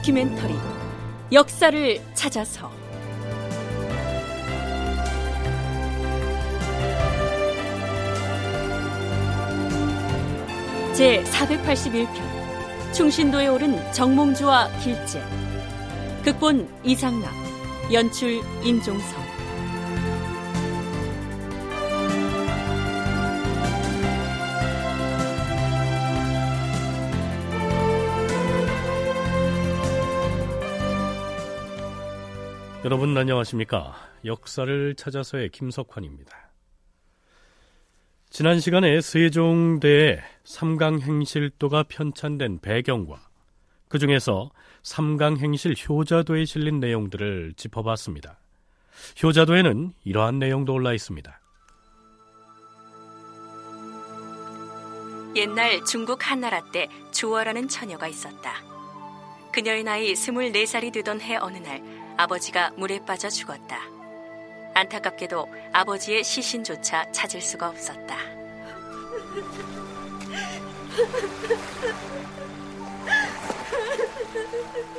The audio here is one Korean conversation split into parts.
다큐멘터리 역사를 찾아서 제481편 충신도에 오른 정몽주와 길재. 극본 이상락, 연출 임종성. 여러분 안녕하십니까? 역사를 찾아서의 김석환입니다. 지난 시간에 세종대의 삼강행실도가 편찬된 배경과 그 중에서 삼강행실 효자도에 실린 내용들을 짚어봤습니다. 효자도에는 이러한 내용도 올라 있습니다. 옛날 중국 한나라 때 조아라는 처녀가 있었다. 그녀의 나이 24살이 되던 해 어느 날 아버지가 물에 빠져 죽었다. 안타깝게도 아버지의 시신조차 찾을 수가 없었다.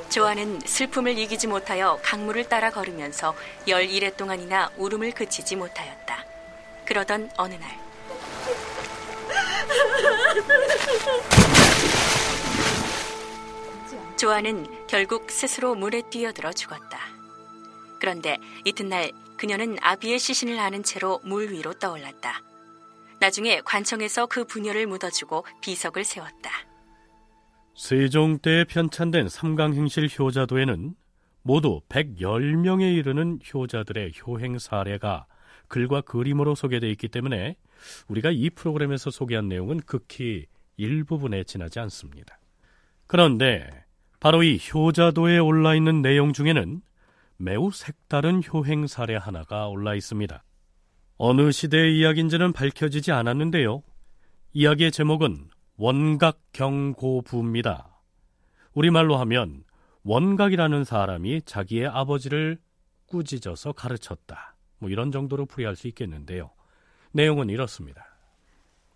조아는 슬픔을 이기지 못하여 강물을 따라 걸으면서 11회 동안이나 울음을 그치지 못하였다. 그러던 어느 날 조아는 결국 스스로 물에 뛰어들어 죽었다. 그런데 이튿날 그녀는 아비의 시신을 안은 채로 물 위로 떠올랐다. 나중에 관청에서 그 부녀를 묻어주고 비석을 세웠다. 세종 때 편찬된 삼강행실 효자도에는 모두 110명에 이르는 효자들의 효행 사례가 글과 그림으로 소개되어 있기 때문에 우리가 이 프로그램에서 소개한 내용은 극히 일부분에 지나지 않습니다. 그런데 바로 이 효자도에 올라 있는 내용 중에는 매우 색다른 효행 사례 하나가 올라 있습니다. 어느 시대의 이야기인지는 밝혀지지 않았는데요. 이야기의 제목은 원각 경고부입니다. 우리말로 하면 원각이라는 사람이 자기의 아버지를 꾸짖어서 가르쳤다, 이런 정도로 풀이할 수 있겠는데요. 내용은 이렇습니다.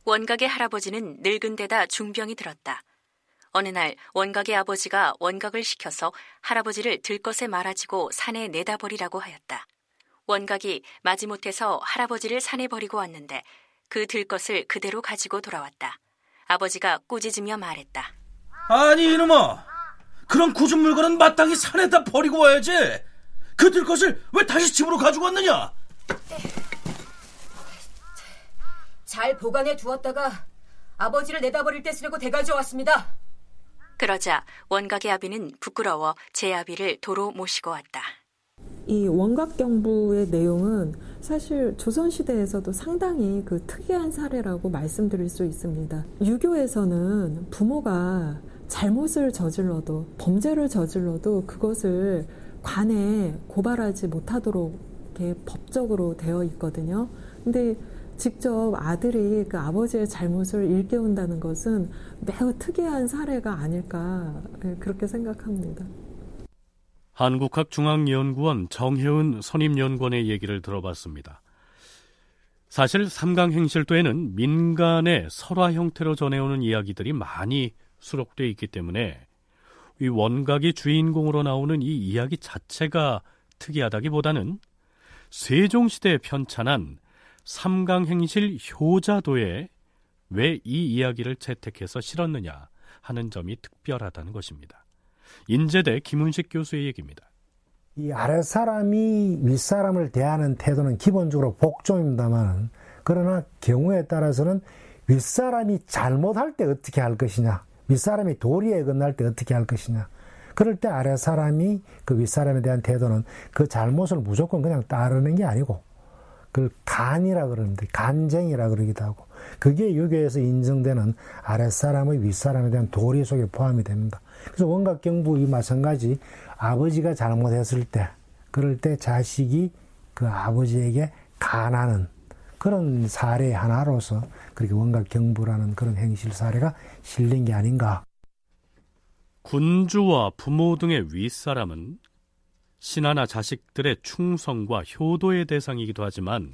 원각의 할아버지는 늙은 데다 중병이 들었다. 어느 날 원각의 아버지가 원각을 시켜서 할아버지를 들것에 말아지고 산에 내다버리라고 하였다. 원각이 마지못해서 할아버지를 산에 버리고 왔는데 그 들것을 그대로 가지고 돌아왔다. 아버지가 꾸짖으며 말했다. 아니 이놈아, 그런 굳은 물건은 마땅히 산에다 버리고 와야지. 그 들것을 왜 다시 집으로 가지고 왔느냐? 잘 보관해 두었다가 아버지를 내다버릴 때 쓰려고 대가져 왔습니다. 그러자 원각의 아비는 부끄러워 제 아비를 도로 모시고 왔다. 이 원각 경부의 내용은 사실 조선시대에서도 상당히 특이한 사례라고 말씀드릴 수 있습니다. 유교에서는 부모가 잘못을 저질러도, 범죄를 저질러도 그것을 관에 고발하지 못하도록 이렇게 법적으로 되어 있거든요. 근데 직접 아들이 그 아버지의 잘못을 일깨운다는 것은 매우 특이한 사례가 아닐까, 그렇게 생각합니다. 한국학중앙연구원 정혜은 선임연구원의 얘기를 들어봤습니다. 사실 삼강행실도에는 민간의 설화 형태로 전해오는 이야기들이 많이 수록되어 있기 때문에 이 원각이 주인공으로 나오는 이 이야기 자체가 특이하다기보다는 세종시대에 편찬한 삼강행실 효자도에 왜 이 이야기를 채택해서 실었느냐 하는 점이 특별하다는 것입니다. 인제대 김은식 교수의 얘기입니다. 이 아랫사람이 윗사람을 대하는 태도는 기본적으로 복종입니다만, 그러나 경우에 따라서는 윗사람이 잘못할 때 어떻게 할 것이냐, 윗사람이 도리에 어긋날 때 어떻게 할 것이냐, 그럴 때 아랫사람이 그 윗사람에 대한 태도는 그 잘못을 무조건 그냥 따르는 게 아니고 그걸 간이라 그러는데, 간쟁이라 그러기도 하고, 그게 유교에서 인정되는 아랫사람의 윗사람에 대한 도리 속에 포함이 됩니다. 그래서 원각경부이 마찬가지 아버지가 잘못했을 때, 그럴 때 자식이 그 아버지에게 간하는 그런 사례 하나로서 그렇게 원각경부라는 그런 행실 사례가 실린 게 아닌가. 군주와 부모 등의 윗사람은 신하나 자식들의 충성과 효도의 대상이기도 하지만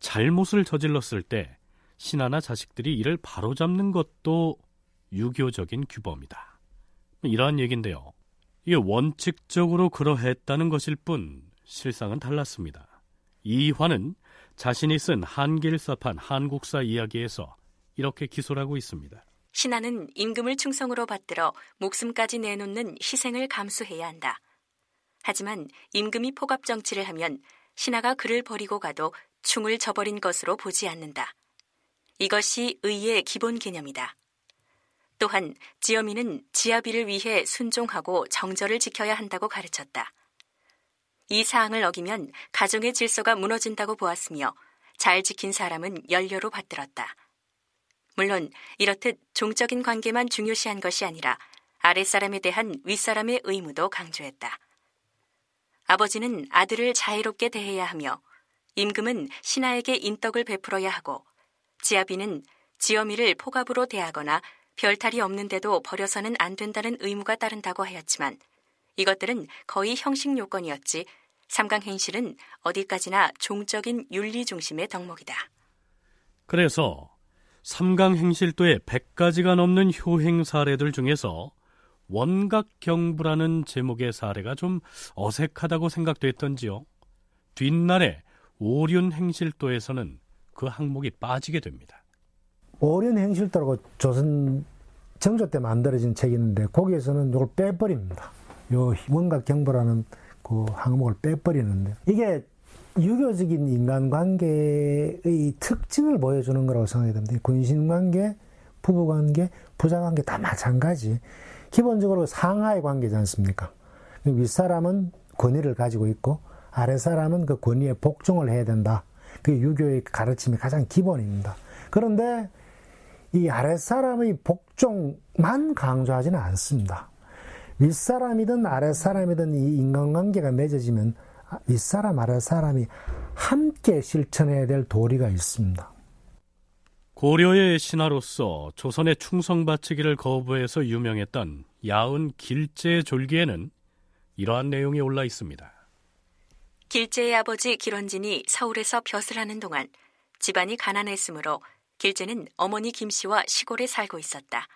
잘못을 저질렀을 때 신하나 자식들이 이를 바로잡는 것도 유교적인 규범이다, 이러한 얘기인데요. 이게 원칙적으로 그러했다는 것일 뿐 실상은 달랐습니다. 이화는 자신이 쓴 한길사판 한국사 이야기에서 이렇게 기술하고 있습니다. 신하는 임금을 충성으로 받들어 목숨까지 내놓는 희생을 감수해야 한다. 하지만 임금이 포갑정치를 하면 신하가 그를 버리고 가도 충을 저버린 것으로 보지 않는다. 이것이 의의 기본 개념이다. 또한 지엄이는 지아비를 위해 순종하고 정절을 지켜야 한다고 가르쳤다. 이 사항을 어기면 가정의 질서가 무너진다고 보았으며 잘 지킨 사람은 연료로 받들었다. 물론 이렇듯 종적인 관계만 중요시한 것이 아니라 아랫사람에 대한 윗사람의 의무도 강조했다. 아버지는 아들을 자애롭게 대해야 하며 임금은 신하에게 인덕을 베풀어야 하고 지아비는 지엄이를 포갑으로 대하거나 별탈이 없는데도 버려서는 안 된다는 의무가 따른다고 하였지만 이것들은 거의 형식 요건이었지 삼강행실은 어디까지나 종적인 윤리 중심의 덕목이다. 그래서 삼강행실도의 100가지가 넘는 효행 사례들 중에서 원각 경부라는 제목의 사례가 좀 어색하다고 생각됐던지요. 뒷날에 오륜행실도에서는 그 항목이 빠지게 됩니다. 오륜행실도라고 조선 정조 때 만들어진 책이 있는데 거기에서는 이걸 빼버립니다. 요 원각 경부라는 그 항목을 빼버리는데 이게 유교적인 인간관계의 특징을 보여주는 거라고 생각이 됩니다. 군신관계, 부부관계, 부자관계 다 마찬가지. 기본적으로 상하의 관계지 않습니까? 윗사람은 권위를 가지고 있고 아랫사람은 그 권위에 복종을 해야 된다. 그게 유교의 가르침이 가장 기본입니다. 그런데 이 아랫사람의 복종만 강조하지는 않습니다. 윗사람이든 아랫사람이든 이 인간관계가 맺어지면 윗사람, 아랫사람이 함께 실천해야 될 도리가 있습니다. 고려의 신하로서 조선의 충성 바치기를 거부해서 유명했던 야은 길재 졸기에는 이러한 내용이 올라 있습니다. 길재의 아버지 길원진이 서울에서 벼슬 하는 동안 집안이 가난했으므로 길재는 어머니 김씨와 시골에 살고 있었다.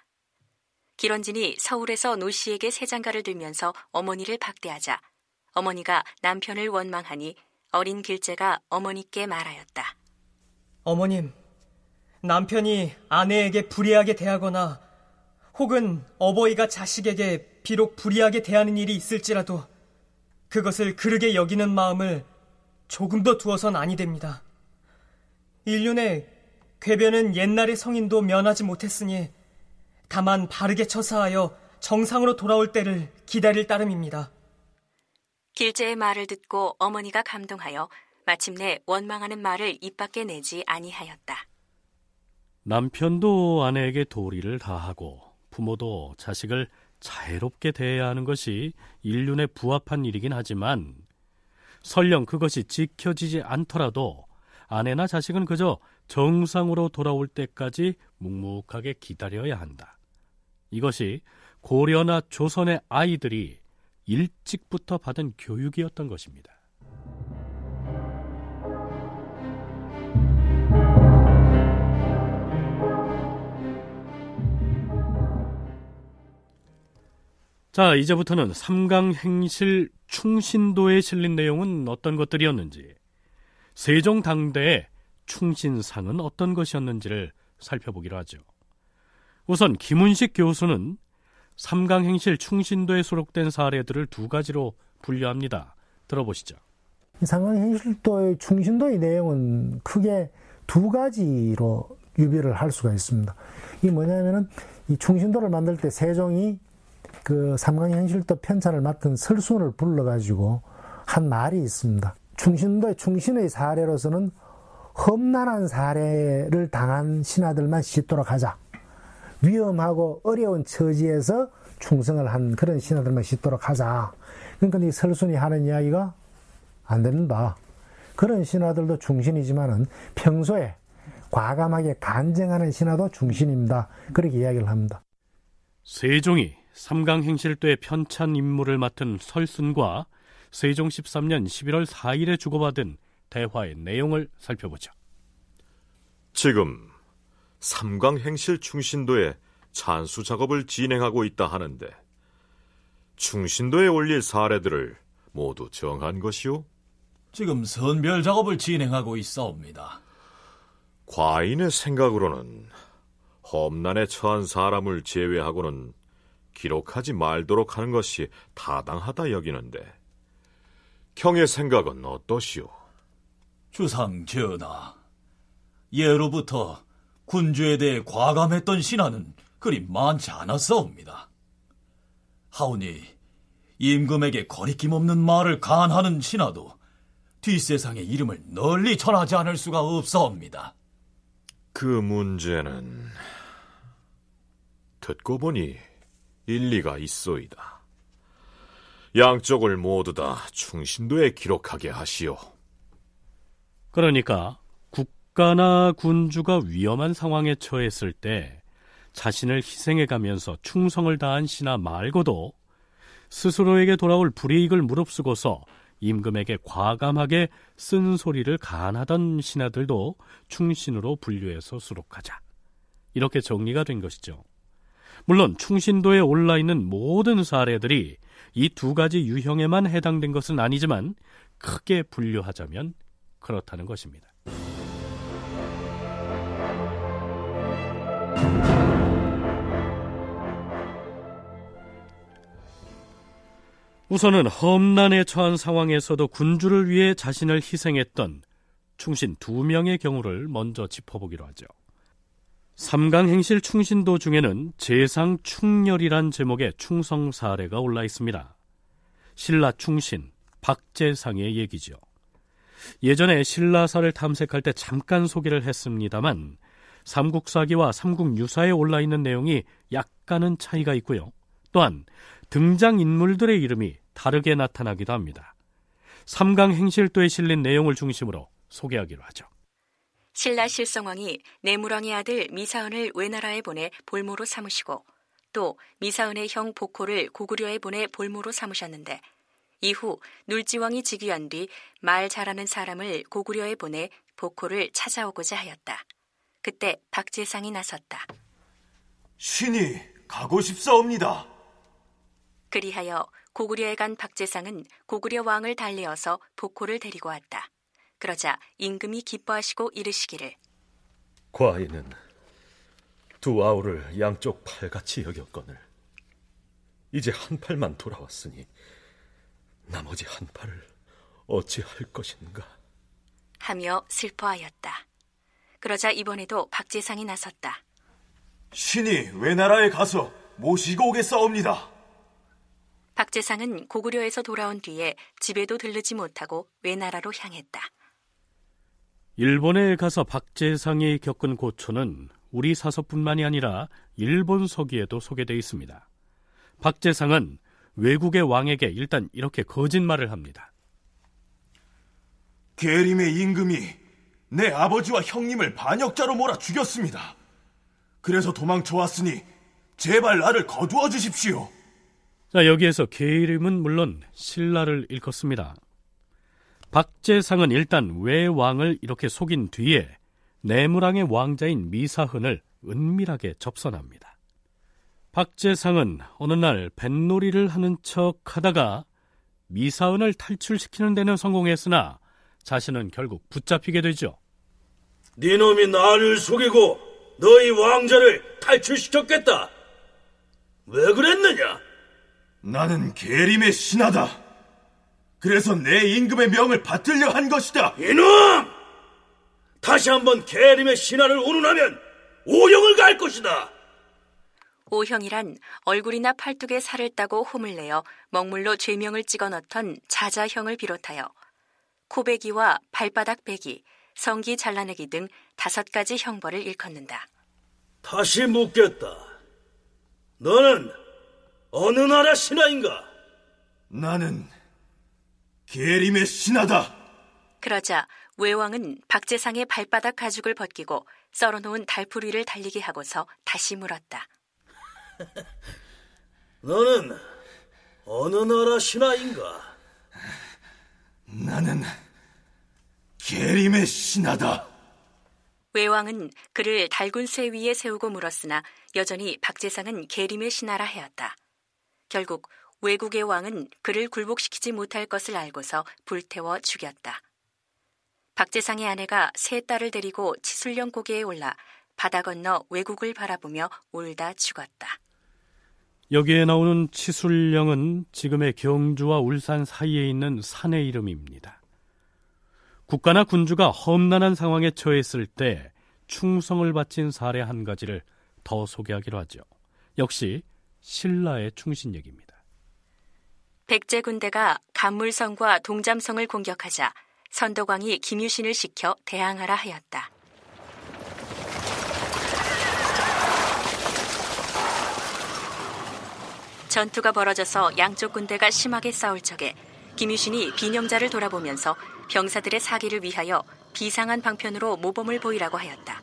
길원진이 서울에서 노씨에게 세장가를 들면서 어머니를 박대하자 어머니가 남편을 원망하니 어린 길재가 어머니께 말하였다. 어머님, 남편이 아내에게 불의하게 대하거나 혹은 어버이가 자식에게 비록 불의하게 대하는 일이 있을지라도 그것을 그르게 여기는 마음을 조금 더 두어선 아니 됩니다. 인륜의 궤변은 옛날의 성인도 면하지 못했으니 다만 바르게 처사하여 정상으로 돌아올 때를 기다릴 따름입니다. 길재의 말을 듣고 어머니가 감동하여 마침내 원망하는 말을 입 밖에 내지 아니하였다. 남편도 아내에게 도리를 다하고 부모도 자식을 자애롭게 대해야 하는 것이 인륜에 부합한 일이긴 하지만 설령 그것이 지켜지지 않더라도 아내나 자식은 그저 정상으로 돌아올 때까지 묵묵하게 기다려야 한다. 이것이 고려나 조선의 아이들이 일찍부터 받은 교육이었던 것입니다. 자, 이제부터는 삼강행실 충신도에 실린 내용은 어떤 것들이었는지, 세종 당대의 충신상은 어떤 것이었는지를 살펴보기로 하죠. 우선 김은식 교수는 삼강행실 충신도에 수록된 사례들을 두 가지로 분류합니다. 들어보시죠. 삼강행실도의 충신도의 내용은 크게 두 가지로 유비를 할 수가 있습니다. 이게 뭐냐면은 이 충신도를 만들 때 세종이 그 삼강행실도 편찬을 맡은 설순을 불러가지고 한 말이 있습니다. 충신도의 충신의 사례로서는 험난한 사례를 당한 신하들만 씻도록 하자. 위험하고 어려운 처지에서 충성을 한 그런 신하들만 싣도록 하자. 그러니까 이 설순이 하는 이야기가 안 된다. 그런 신하들도 충신이지만은 평소에 과감하게 간쟁하는 신하도 충신입니다. 그렇게 이야기를 합니다. 세종이 삼강행실도의 편찬 임무를 맡은 설순과 세종 13년 11월 4일에 주고받은 대화의 내용을 살펴보죠. 지금 삼강행실 충신도에 찬수 작업을 진행하고 있다 하는데 충신도에 올릴 사례들을 모두 정한 것이오? 지금 선별 작업을 진행하고 있사옵니다. 과인의 생각으로는 험난에 처한 사람을 제외하고는 기록하지 말도록 하는 것이 타당하다 여기는데 경의 생각은 어떠시오? 주상 전하, 예로부터 군주에 대해 과감했던 신하는 그리 많지 않았사옵니다. 하오니 임금에게 거리낌 없는 말을 간하는 신하도 뒷세상의 이름을 널리 전하지 않을 수가 없사옵니다. 그 문제는 듣고 보니 일리가 있소이다. 양쪽을 모두 다 충신도에 기록하게 하시오. 그러니까 국가나 군주가 위험한 상황에 처했을 때 자신을 희생해가면서 충성을 다한 신하 말고도 스스로에게 돌아올 불이익을 무릅쓰고서 임금에게 과감하게 쓴소리를 간하던 신하들도 충신으로 분류해서 수록하자. 이렇게 정리가 된 것이죠. 물론 충신도에 올라있는 모든 사례들이 이 두 가지 유형에만 해당된 것은 아니지만 크게 분류하자면 그렇다는 것입니다. 우선은 험난에 처한 상황에서도 군주를 위해 자신을 희생했던 충신 2명의 경우를 먼저 짚어보기로 하죠. 삼강행실 충신도 중에는 재상충렬이란 제목의 충성 사례가 올라 있습니다. 신라 충신 박재상의 얘기죠. 예전에 신라사를 탐색할 때 잠깐 소개를 했습니다만 삼국사기와 삼국유사에 올라 있는 내용이 약간은 차이가 있고요. 또한 등장인물들의 이름이 다르게 나타나기도 합니다. 삼강행실도에 실린 내용을 중심으로 소개하기로 하죠. 신라 실성왕이 내무왕의 아들 미사은을 외나라에 보내 볼모로 삼으시고 또 미사은의 형 보코를 고구려에 보내 볼모로 삼으셨는데 이후 눌지왕이 즉위한 뒤 말 잘하는 사람을 고구려에 보내 보코를 찾아오고자 하였다. 그때 박재상이 나섰다. 신이 가고 싶사옵니다. 그리하여 고구려에 간 박재상은 고구려 왕을 달래어서 보코를 데리고 왔다. 그러자 임금이 기뻐하시고 이르시기를 과인은 두 아우를 양쪽 팔같이 여겼거늘 이제 한 팔만 돌아왔으니 나머지 한 팔을 어찌할 것인가 하며 슬퍼하였다. 그러자 이번에도 박재상이 나섰다. 신이 외나라에 가서 모시고 오겠사옵니다. 박재상은 고구려에서 돌아온 뒤에 집에도 들르지 못하고 외나라로 향했다. 일본에 가서 박재상이 겪은 고초는 우리 사서뿐만이 아니라 일본 서기에도 소개되어 있습니다. 박재상은 외국의 왕에게 일단 이렇게 거짓말을 합니다. 계림의 임금이 내 아버지와 형님을 반역자로 몰아 죽였습니다. 그래서 도망쳐 왔으니 제발 나를 거두어 주십시오. 자, 여기에서 계림은 물론 신라를 일컫습니다. 박재상은 일단 외왕을 이렇게 속인 뒤에 내무랑의 왕자인 미사흔을 은밀하게 접선합니다. 박재상은 어느 날 뱃놀이를 하는 척하다가 미사흔을 탈출시키는 데는 성공했으나 자신은 결국 붙잡히게 되죠. 네놈이 나를 속이고 너희 왕자를 탈출시켰겠다. 왜 그랬느냐? 나는 계림의 신하다. 그래서 내 임금의 명을 받들려 한 것이다. 이놈! 다시 한번 계림의 신하를 운운하면 오형을 가할 것이다. 오형이란 얼굴이나 팔뚝에 살을 따고 홈을 내어 먹물로 죄명을 찍어 넣던 자자형을 비롯하여 코베기와 발바닥 베기, 성기 잘라내기 등 5가지 형벌을 일컫는다. 다시 묻겠다. 너는 어느 나라 신하인가? 나는 계림의 신하다. 그러자 외왕은 박재상의 발바닥 가죽을 벗기고 썰어놓은 달풀이를 달리게 하고서 다시 물었다. 너는 어느 나라 신하인가? 나는 계림의 신하다. 외왕은 그를 달군 쇠 위에 세우고 물었으나 여전히 박재상은 계림의 신하라 하였다. 결국 외국의 왕은 그를 굴복시키지 못할 것을 알고서 불태워 죽였다. 박재상의 아내가 세 딸을 데리고 치술령 고개에 올라 바다 건너 외국을 바라보며 울다 죽었다. 여기에 나오는 치술령은 지금의 경주와 울산 사이에 있는 산의 이름입니다. 국가나 군주가 험난한 상황에 처했을 때 충성을 바친 사례 한 가지를 더 소개하기로 하죠. 역시 신라의 충신 얘기입니다. 백제 군대가 간물성과 동잠성을 공격하자 선덕왕이 김유신을 시켜 대항하라 하였다. 전투가 벌어져서 양쪽 군대가 심하게 싸울 적에 김유신이 비념자를 돌아보면서 병사들의 사기를 위하여 비상한 방편으로 모범을 보이라고 하였다.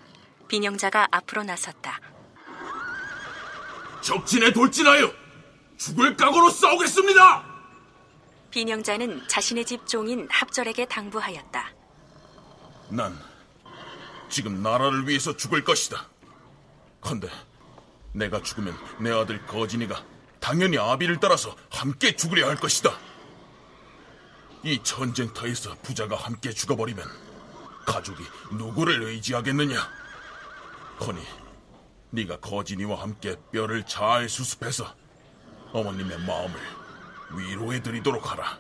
비념자가 앞으로 나섰다. 적진에 돌진하여 죽을 각오로 싸우겠습니다. 비념자는 자신의 집 종인 합절에게 당부하였다. 난 지금 나라를 위해서 죽을 것이다. 헌데 내가 죽으면 내 아들 거진이가 당연히 아비를 따라서 함께 죽으려 할 것이다. 이 전쟁터에서 부자가 함께 죽어버리면 가족이 누구를 의지하겠느냐. 허니 네가 거진이와 함께 뼈를 잘 수습해서 어머님의 마음을 위로해드리도록 하라.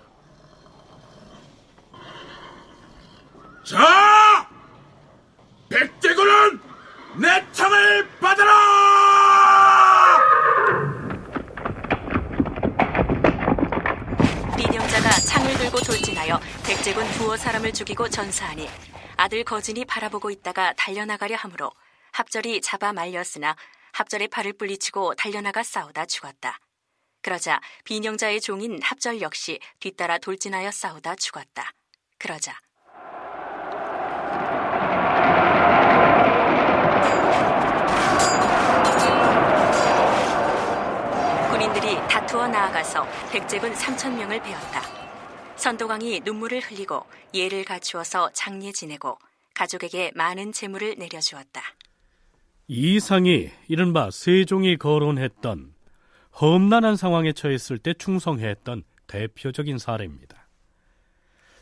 자! 백제군은 내 창을 받아라! 민영자가 창을 들고 돌진하여 백제군 두어 사람을 죽이고 전사하니 아들 거진이 바라보고 있다가 달려나가려 하므로 합절이 잡아 말렸으나 합절의 팔을 뿌리치고 달려나가 싸우다 죽었다. 그러자 비명자의 종인 합절 역시 뒤따라 돌진하여 싸우다 죽었다. 그러자 군인들이 다투어 나아가서 백제군 3,000명을 베었다. 선덕왕이 눈물을 흘리고 예를 갖추어서 장례 지내고 가족에게 많은 재물을 내려주었다. 이상이 이른바 세종이 거론했던 험난한 상황에 처했을 때 충성했던 대표적인 사례입니다.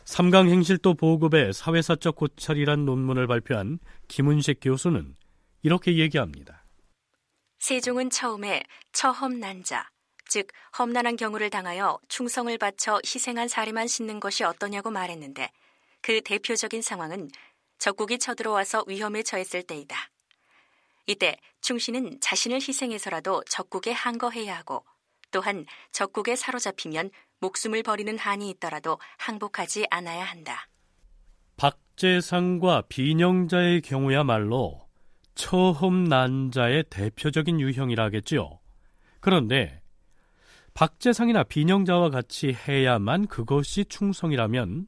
삼강행실도 보급의 사회사적 고찰이란 논문을 발표한 김은식 교수는 이렇게 얘기합니다. 세종은 처음에 처험난자, 즉 험난한 경우를 당하여 충성을 바쳐 희생한 사례만 싣는 것이 어떠냐고 말했는데 그 대표적인 상황은 적국이 쳐들어와서 위험에 처했을 때이다. 이때 충신은 자신을 희생해서라도 적국에 항거해야 하고 또한 적국에 사로잡히면 목숨을 버리는 한이 있더라도 항복하지 않아야 한다. 박재상과 비녕자의 경우야말로 처험난자의 대표적인 유형이라 하겠지요. 그런데 박재상이나 비녕자와 같이 해야만 그것이 충성이라면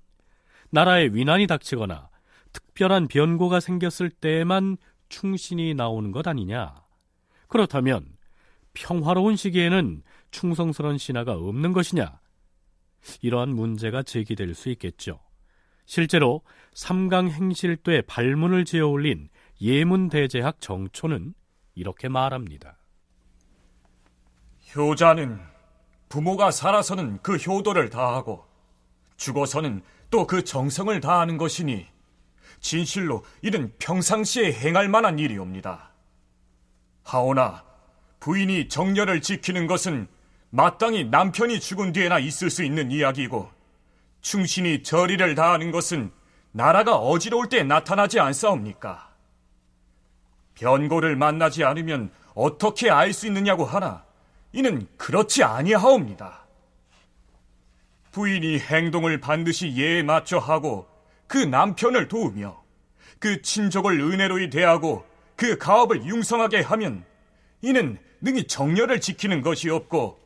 나라에 위난이 닥치거나 특별한 변고가 생겼을 때에만 충신이 나오는 것 아니냐. 그렇다면 평화로운 시기에는 충성스러운 신하가 없는 것이냐. 이러한 문제가 제기될 수 있겠죠. 실제로 삼강행실도에 발문을 지어 올린 예문대제학 정초는 이렇게 말합니다. 효자는 부모가 살아서는 그 효도를 다하고 죽어서는 또 그 정성을 다하는 것이니 진실로 이는 평상시에 행할 만한 일이옵니다. 하오나 부인이 정렬을 지키는 것은 마땅히 남편이 죽은 뒤에나 있을 수 있는 이야기이고 충신이 절의를 다하는 것은 나라가 어지러울 때 나타나지 않사옵니까? 변고를 만나지 않으면 어떻게 알 수 있느냐고 하나 이는 그렇지 아니하옵니다. 부인이 행동을 반드시 예에 맞춰 하고 그 남편을 도우며 그 친족을 은혜로이 대하고 그 가업을 융성하게 하면 이는 능히 정렬을 지키는 것이 없고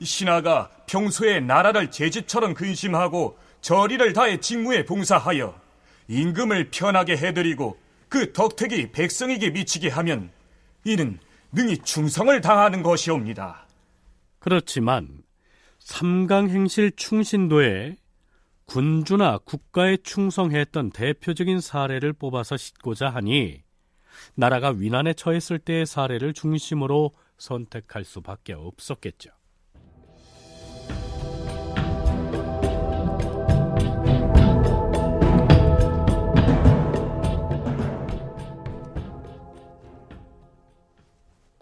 신하가 평소에 나라를 제 집처럼 근심하고 절의를 다해 직무에 봉사하여 임금을 편하게 해드리고 그 덕택이 백성에게 미치게 하면 이는 능히 충성을 당하는 것이옵니다. 그렇지만 삼강행실 충신도에 군주나 국가에 충성했던 대표적인 사례를 뽑아서 싣고자 하니 나라가 위난에 처했을 때의 사례를 중심으로 선택할 수밖에 없었겠죠.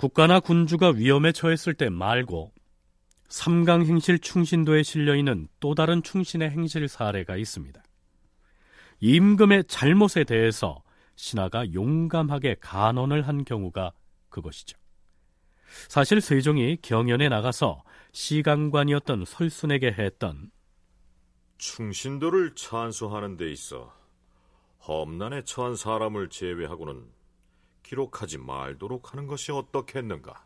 국가나 군주가 위험에 처했을 때 말고 삼강행실 충신도에 실려있는 또 다른 충신의 행실 사례가 있습니다. 임금의 잘못에 대해서 신하가 용감하게 간언을 한 경우가 그것이죠. 사실 세종이 경연에 나가서 시강관이었던 설순에게 했던 충신도를 찬수하는 데 있어 험난에 처한 사람을 제외하고는 기록하지 말도록 하는 것이 어떻겠는가.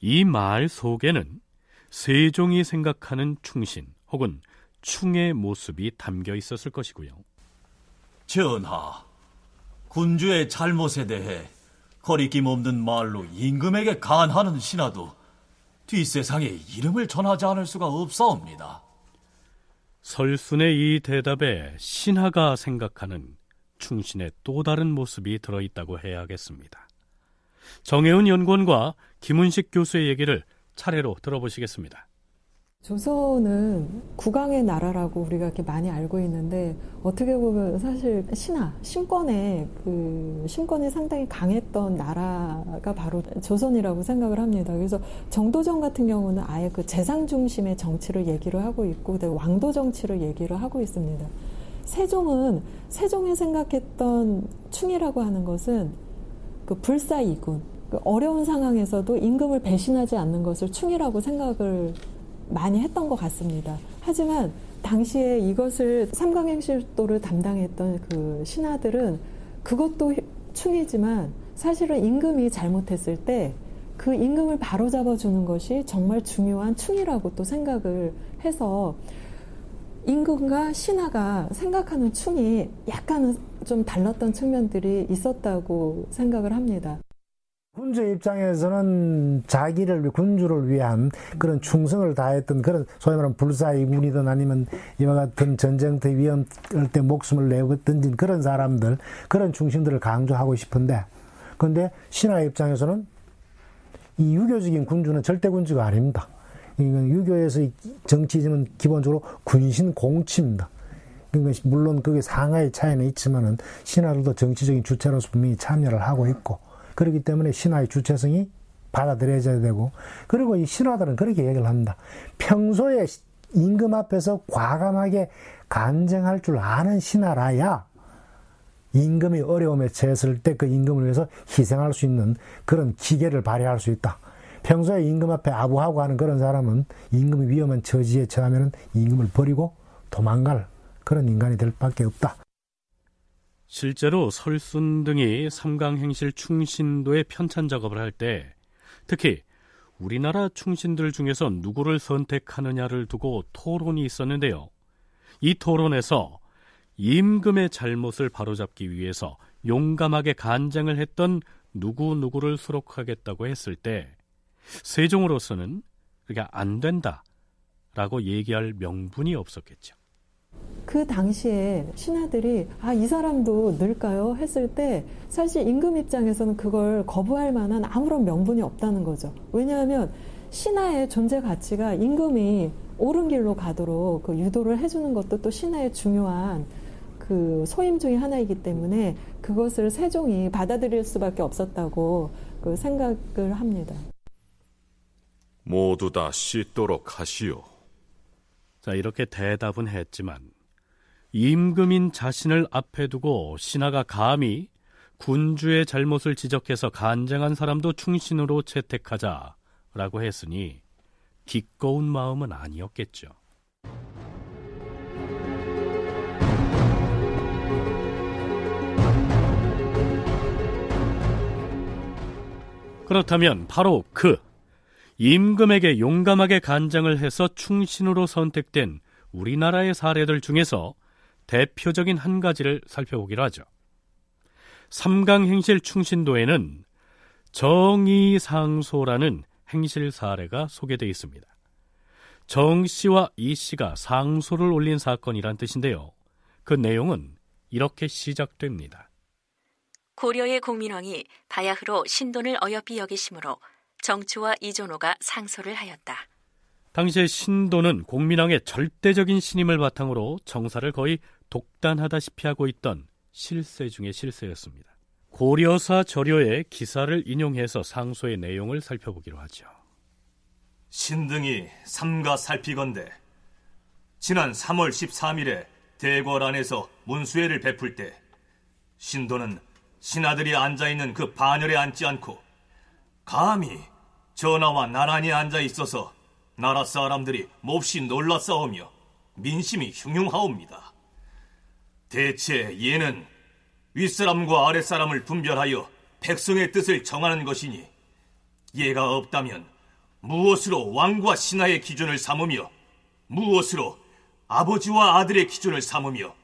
이 말 속에는 세종이 생각하는 충신 혹은 충의 모습이 담겨 있었을 것이고요. 전하, 군주의 잘못에 대해 거리낌 없는 말로 임금에게 간하는 신하도 뒷세상에 이름을 전하지 않을 수가 없사옵니다. 설순의 이 대답에 신하가 생각하는 충신의 또 다른 모습이 들어있다고 해야겠습니다. 정혜은 연구원과 김은식 교수의 얘기를 차례로 들어보시겠습니다. 조선은 국왕의 나라라고 우리가 이렇게 많이 알고 있는데, 어떻게 보면 사실 신하, 신권의 신권이 상당히 강했던 나라가 바로 조선이라고 생각을 합니다. 그래서 정도정 같은 경우는 아예 재상 중심의 정치를 얘기를 하고 있고, 왕도 정치를 얘기를 하고 있습니다. 세종은 세종이 생각했던 충이라고 하는 것은 불사이군, 어려운 상황에서도 임금을 배신하지 않는 것을 충이라고 생각을 많이 했던 것 같습니다. 하지만 당시에 이것을 삼강행실도를 담당했던 신하들은 그것도 충이지만 사실은 임금이 잘못했을 때 그 임금을 바로잡아주는 것이 정말 중요한 충이라고 또 생각을 해서 임금과 신하가 생각하는 충이 약간은 좀 달랐던 측면들이 있었다고 생각을 합니다. 군주 입장에서는 자기를, 군주를 위한 그런 충성을 다했던 그런 소위 말하면 불사이군이든 아니면 이와 같은 전쟁터의 위험을 때 목숨을 내고 던진 그런 사람들, 그런 충신들을 강조하고 싶은데, 그런데 신하 입장에서는 이 유교적인 군주는 절대 군주가 아닙니다. 이건 유교에서의 정치즘은 기본적으로 군신 공치입니다. 그러니까 물론 그게 상하의 차이는 있지만은 신하들도 정치적인 주체로서 분명히 참여를 하고 있고, 그렇기 때문에 신하의 주체성이 받아들여져야 되고, 그리고 이 신하들은 그렇게 얘기를 합니다. 평소에 임금 앞에서 과감하게 간쟁할 줄 아는 신하라야 임금이 어려움에 처했을 때 그 임금을 위해서 희생할 수 있는 그런 기계를 발휘할 수 있다. 평소에 임금 앞에 아부하고 하는 그런 사람은 임금이 위험한 처지에 처하면 임금을 버리고 도망갈 그런 인간이 될 밖에 없다. 실제로 설순 등이 삼강행실 충신도의 편찬 작업을 할 때 특히 우리나라 충신들 중에서 누구를 선택하느냐를 두고 토론이 있었는데요. 이 토론에서 임금의 잘못을 바로잡기 위해서 용감하게 간쟁을 했던 누구누구를 수록하겠다고 했을 때 세종으로서는 그게 안 된다라고 얘기할 명분이 없었겠죠. 그 당시에 신하들이 이 사람도 늘까요? 했을 때 사실 임금 입장에서는 그걸 거부할 만한 아무런 명분이 없다는 거죠. 왜냐하면 신하의 존재 가치가 임금이 옳은 길로 가도록 유도를 해주는 것도 또 신하의 중요한 소임 중에 하나이기 때문에 그것을 세종이 받아들일 수밖에 없었다고 생각을 합니다. 모두 다 씻도록 하시오. 자, 이렇게 대답은 했지만 임금인 자신을 앞에 두고 신하가 감히 군주의 잘못을 지적해서 간쟁한 사람도 충신으로 채택하자라고 했으니 기꺼운 마음은 아니었겠죠. 그렇다면 바로 임금에게 용감하게 간쟁을 해서 충신으로 선택된 우리나라의 사례들 중에서 대표적인 한 가지를 살펴보기로 하죠. 삼강행실 충신도에는 정의상소라는 행실 사례가 소개되어 있습니다. 정씨와 이씨가 상소를 올린 사건이란 뜻인데요. 그 내용은 이렇게 시작됩니다. 고려의 공민왕이 바야흐로 신돈을 어여삐 여기심으로 정추와 이존오가 상소를 하였다. 당시의 신돈은 공민왕의 절대적인 신임을 바탕으로 정사를 거의 독단하다시피 하고 있던 실세 중의 실세였습니다. 고려사 저료의 기사를 인용해서 상소의 내용을 살펴보기로 하죠. 신등이 삼가 살피건대 지난 3월 13일에 대궐 안에서 문수회를 베풀 때 신도는 신하들이 앉아있는 그 반열에 앉지 않고 감히 전하와 나란히 앉아있어서 나라 사람들이 몹시 놀라싸우며 민심이 흉흉하옵니다. 대체 얘는 윗사람과 아랫사람을 분별하여 백성의 뜻을 정하는 것이니 예가 없다면 무엇으로 왕과 신하의 기준을 삼으며 무엇으로 아버지와 아들의 기준을 삼으며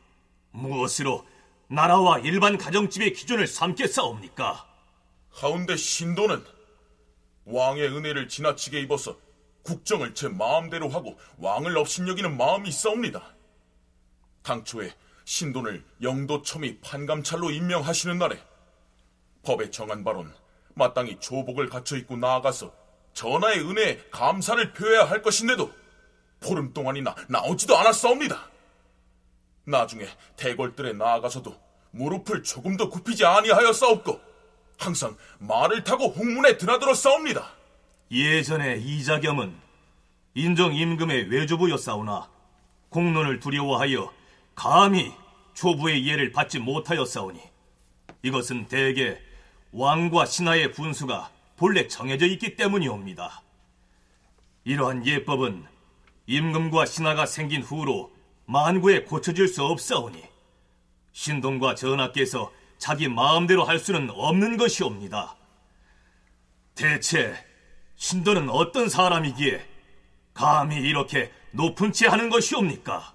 무엇으로 나라와 일반 가정집의 기준을 삼겠사옵니까? 가운데 신도는 왕의 은혜를 지나치게 입어서 국정을 제 마음대로 하고 왕을 업신여기는 마음이 있사옵니다. 당초에 신돈을 영도첨이 판감찰로 임명하시는 날에 법에 정한 바론 마땅히 조복을 갖춰 입고 나아가서 전하의 은혜에 감사를 표해야 할 것인데도 보름 동안이나 나오지도 않았사옵니다. 나중에 대궐들에 나아가서도 무릎을 조금도 굽히지 아니하여 싸웁고 항상 말을 타고 홍문에 드나들어 싸웁니다. 예전에 이자겸은 인정 임금의 외조부였사오나 공론을 두려워하여 감히 조부의 이해를 받지 못하였사오니 이것은 대개 왕과 신하의 분수가 본래 정해져 있기 때문이옵니다. 이러한 예법은 임금과 신하가 생긴 후로 만구에 고쳐질 수 없사오니 신동과 전하께서 자기 마음대로 할 수는 없는 것이옵니다. 대체 신도는 어떤 사람이기에 감히 이렇게 높은 채 하는 것이옵니까?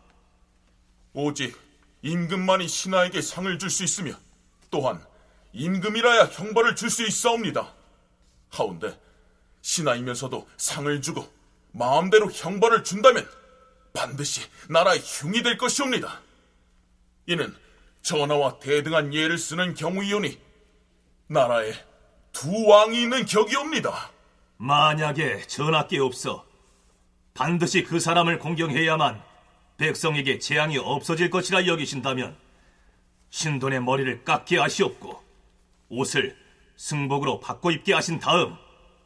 오직 임금만이 신하에게 상을 줄 수 있으며 또한 임금이라야 형벌을 줄 수 있사옵니다. 하운데 신하이면서도 상을 주고 마음대로 형벌을 준다면 반드시 나라의 흉이 될 것이옵니다. 이는 전하와 대등한 예를 쓰는 경우이오니 나라에 두 왕이 있는 격이옵니다. 만약에 전하께 없어 반드시 그 사람을 공경해야만 백성에게 재앙이 없어질 것이라 여기신다면 신돈의 머리를 깎게 하시옵고 옷을 승복으로 바꿔 입게 하신 다음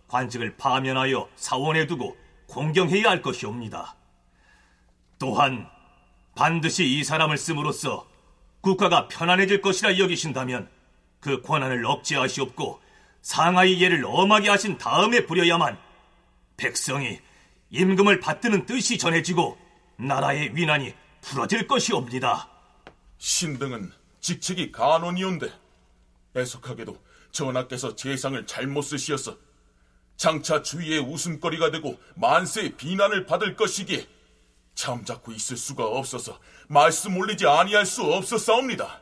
관직을 파면하여 사원에 두고 공경해야 할 것이옵니다. 또한 반드시 이 사람을 씀으로써 국가가 편안해질 것이라 여기신다면 그 권한을 억제하시옵고 상하의 예를 엄하게 하신 다음에 부려야만 백성이 임금을 받드는 뜻이 전해지고 나라의 위난이 풀어질 것이옵니다. 신등은 직책이 간원이온데 애석하게도 전하께서 재상을 잘못 쓰시어서 장차 주위의 웃음거리가 되고 만세의 비난을 받을 것이기에 잠자코 있을 수가 없어서 말씀 올리지 아니할 수 없었사옵니다.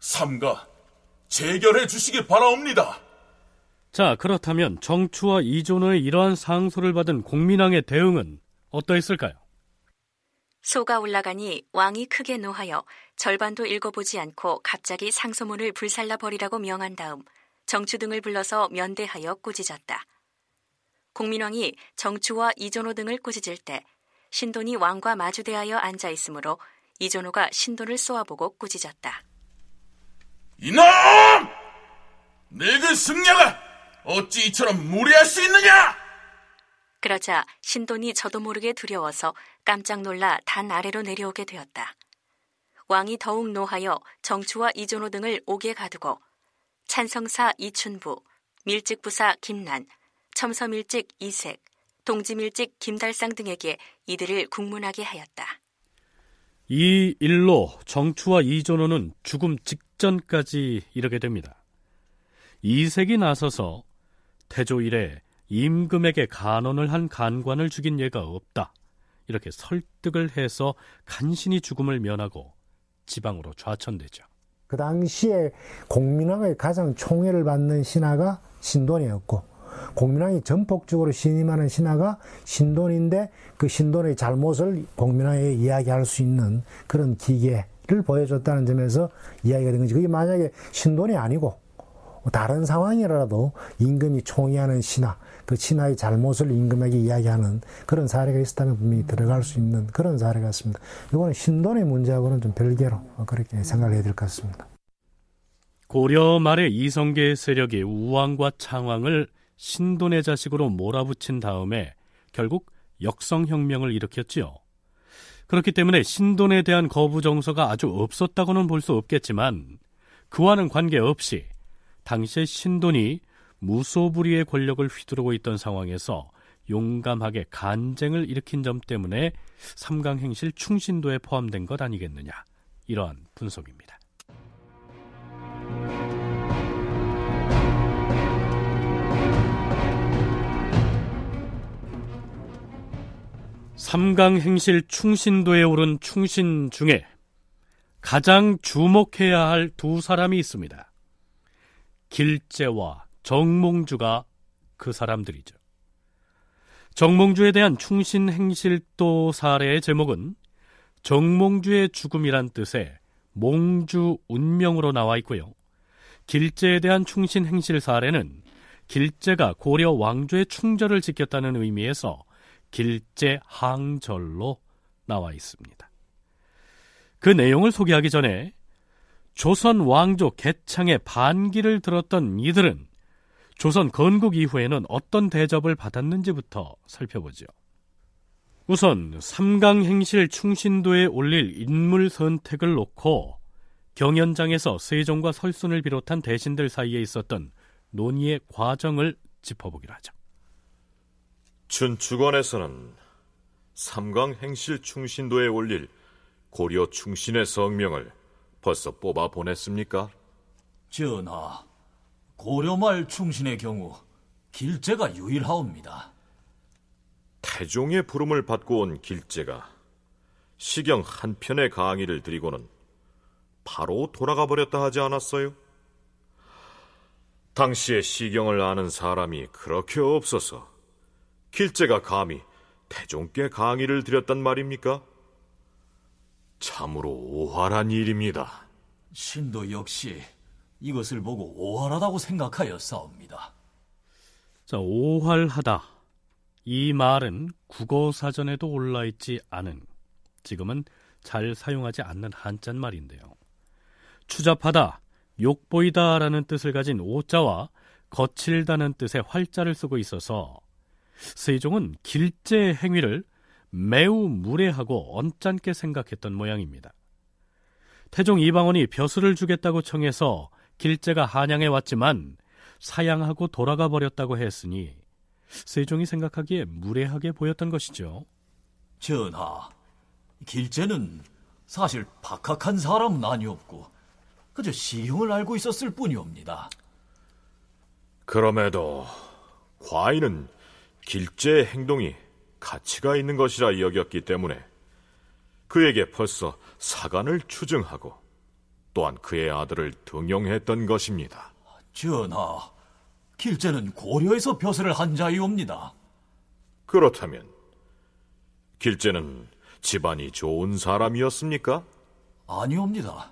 삼가 재결해 주시길 바라옵니다. 자, 그렇다면 정추와 이존오의 이러한 상소를 받은 공민왕의 대응은 어떠했을까요? 소가 올라가니 왕이 크게 노하여 절반도 읽어보지 않고 갑자기 상소문을 불살라 버리라고 명한 다음 정추 등을 불러서 면대하여 꾸짖었다. 공민왕이 정추와 이존오 등을 꾸짖을 때 신돈이 왕과 마주대하여 앉아있으므로 이존오가 신돈을 쏘아보고 꾸짖었다. 이놈! 늙은 승려가 어찌 이처럼 무례할 수 있느냐! 그러자 신돈이 저도 모르게 두려워서 깜짝 놀라 단 아래로 내려오게 되었다. 왕이 더욱 노하여 정추와 이존오 등을 옥에 가두고 찬성사 이춘부, 밀직부사 김난, 첨서밀직 이색, 동지밀직 김달상 등에게 이들을 국문하게 하였다. 이 일로 정추와 이존오는 죽음 직전까지 이르게 됩니다. 이색이 나서서 태조 이래 임금에게 간언을 한 간관을 죽인 예가 없다, 이렇게 설득을 해서 간신히 죽음을 면하고 지방으로 좌천되죠. 그 당시에 공민왕의 가장 총애를 받는 신하가 신돈이었고 공민왕이 전폭적으로 신임하는 신하가 신돈인데 그 신돈의 잘못을 공민왕에게 이야기할 수 있는 그런 기계를 보여줬다는 점에서 이야기가 된 거지. 그게 만약에 신돈이 아니고 다른 상황이라도 임금이 총애하는 신하, 그 신하의 잘못을 임금에게 이야기하는 그런 사례가 있었다면 분명히 들어갈 수 있는 그런 사례 같습니다. 이거는 신돈의 문제하고는 좀 별개로 그렇게 생각을 해야 될 것 같습니다. 고려 말에 이성계의 세력이 우왕과 창왕을 신돈의 자식으로 몰아붙인 다음에 결국 역성혁명을 일으켰지요. 그렇기 때문에 신돈에 대한 거부 정서가 아주 없었다고는 볼 수 없겠지만 그와는 관계없이 당시의 신돈이 무소불위의 권력을 휘두르고 있던 상황에서 용감하게 간쟁을 일으킨 점 때문에 삼강행실 충신도에 포함된 것 아니겠느냐, 이러한 분석입니다. 삼강행실 충신도에 오른 충신 중에 가장 주목해야 할 두 사람이 있습니다. 길재와 정몽주가 그 사람들이죠. 정몽주에 대한 충신행실도 사례의 제목은 정몽주의 죽음이란 뜻의 몽주 운명으로 나와 있고요. 길재에 대한 충신행실 사례는 길재가 고려 왕조의 충절을 지켰다는 의미에서 길재항절로 나와 있습니다. 그 내용을 소개하기 전에 조선 왕조 개창의 반기를 들었던 이들은 조선 건국 이후에는 어떤 대접을 받았는지부터 살펴보죠. 우선 삼강행실 충신도에 올릴 인물 선택을 놓고 경연장에서 세종과 설순을 비롯한 대신들 사이에 있었던 논의의 과정을 짚어보기로 하죠. 춘추관에서는 삼강행실 충신도에 올릴 고려 충신의 성명을 벌써 뽑아 보냈습니까? 전하, 고려말 충신의 경우 길재가 유일하옵니다. 태종의 부름을 받고 온 길재가 시경 한 편의 강의를 드리고는 바로 돌아가 버렸다 하지 않았어요? 당시에 시경을 아는 사람이 그렇게 없어서 길재가 감히 태종께 강의를 드렸단 말입니까? 참으로 오활한 일입니다. 신도 역시 이것을 보고 오활하다고 생각하였사옵니다. 자, 오활하다. 이 말은 국어사전에도 올라있지 않은, 지금은 잘 사용하지 않는 한자말인데요. 추잡하다, 욕보이다 라는 뜻을 가진 오자와 거칠다는 뜻의 활자를 쓰고 있어서 세종은 길재의 행위를 매우 무례하고 언짢게 생각했던 모양입니다. 태종 이방원이 벼슬을 주겠다고 청해서 길재가 한양에 왔지만 사양하고 돌아가 버렸다고 했으니 세종이 생각하기에 무례하게 보였던 것이죠. 전하, 길재는 사실 박학한 사람은 아니었고 그저 시경을 알고 있었을 뿐이옵니다. 그럼에도 과인은 길재의 행동이 가치가 있는 것이라 여겼기 때문에 그에게 벌써 사관을 추증하고 또한 그의 아들을 등용했던 것입니다. 전하, 길재는 고려에서 벼슬을 한 자이옵니다. 그렇다면 길재는 집안이 좋은 사람이었습니까? 아니옵니다.